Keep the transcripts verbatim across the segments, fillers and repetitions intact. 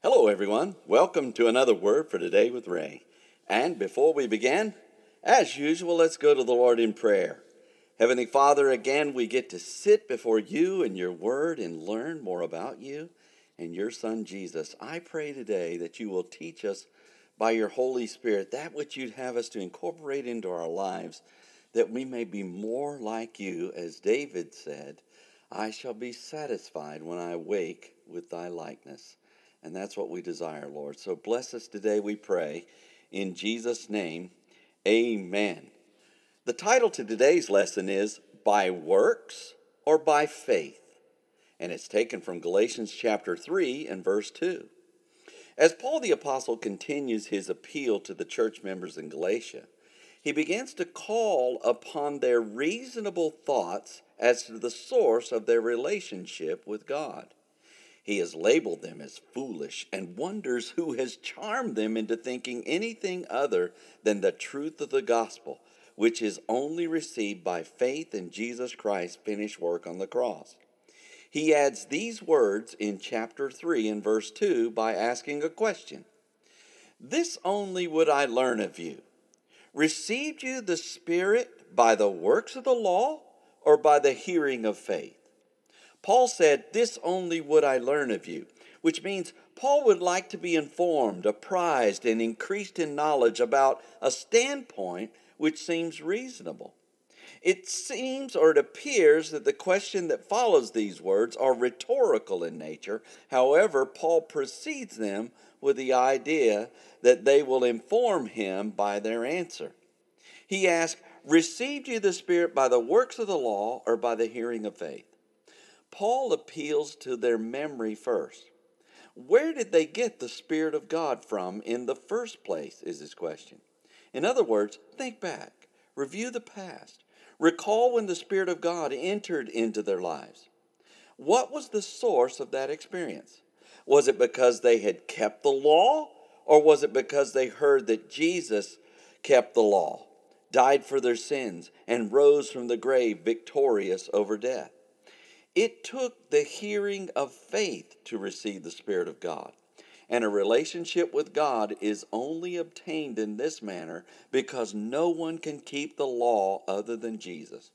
Hello, everyone. Welcome to another Word for Today with Ray. And before we begin, as usual, let's go to the Lord in prayer. Heavenly Father, again, we get to sit before you and your Word and learn more about you and your Son, Jesus. I pray today that you will teach us by your Holy Spirit that which you'd have us to incorporate into our lives, that we may be more like you, as David said, I shall be satisfied when I wake with thy likeness. And that's what we desire, Lord. So bless us today, we pray. In Jesus' name, amen. The title to today's lesson is, By Works or By Faith? And it's taken from Galatians chapter three and verse two. As Paul the Apostle continues his appeal to the church members in Galatia, he begins to call upon their reasonable thoughts as to the source of their relationship with God. He has labeled them as foolish and wonders who has charmed them into thinking anything other than the truth of the gospel, which is only received by faith in Jesus Christ's finished work on the cross. He adds these words in chapter three and verse two by asking a question. This only would I learn of you. Received you the Spirit by the works of the law or by the hearing of faith? Paul said, this only would I learn of you, which means Paul would like to be informed, apprised, and increased in knowledge about a standpoint which seems reasonable. It seems or it appears that the question that follows these words are rhetorical in nature. However, Paul precedes them with the idea that they will inform him by their answer. He asks, received you the Spirit by the works of the law or by the hearing of faith? Paul appeals to their memory first. Where did they get the Spirit of God from in the first place is his question. In other words, think back, review the past, recall when the Spirit of God entered into their lives. What was the source of that experience? Was it because they had kept the law, or was it because they heard that Jesus kept the law, died for their sins, and rose from the grave victorious over death? It took the hearing of faith to receive the Spirit of God. And a relationship with God is only obtained in this manner because no one can keep the law other than Jesus.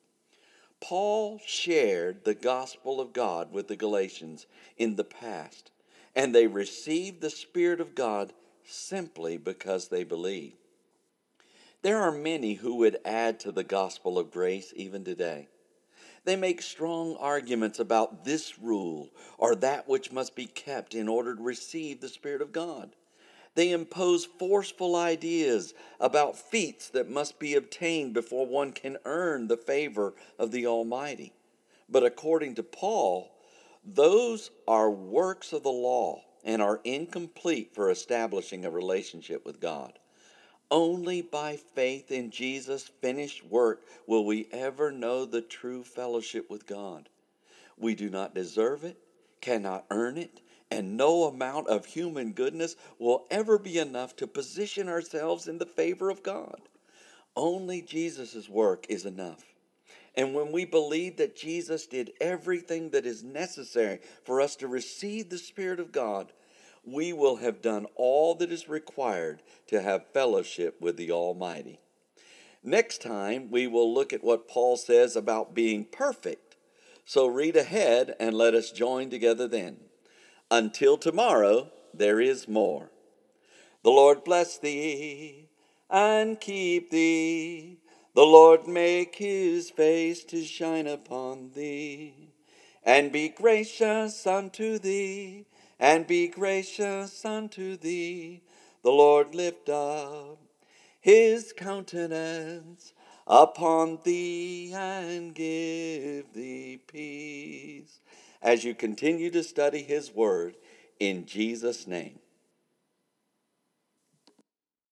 Paul shared the gospel of God with the Galatians in the past, and they received the Spirit of God simply because they believed. There are many who would add to the gospel of grace even today. They make strong arguments about this rule or that which must be kept in order to receive the Spirit of God. They impose forceful ideas about feats that must be obtained before one can earn the favor of the Almighty. But according to Paul, those are works of the law and are incomplete for establishing a relationship with God. Only by faith in Jesus' finished work will we ever know the true fellowship with God. We do not deserve it, cannot earn it, and no amount of human goodness will ever be enough to position ourselves in the favor of God. Only Jesus' work is enough. And when we believe that Jesus did everything that is necessary for us to receive the Spirit of God, we will have done all that is required to have fellowship with the Almighty. Next time, we will look at what Paul says about being perfect. So read ahead and let us join together then. Until tomorrow, there is more. The Lord bless thee and keep thee. The Lord make his face to shine upon thee, and be gracious unto thee. And be gracious unto thee. The Lord lift up his countenance upon thee and give thee peace. As you continue to study his word, in Jesus' name.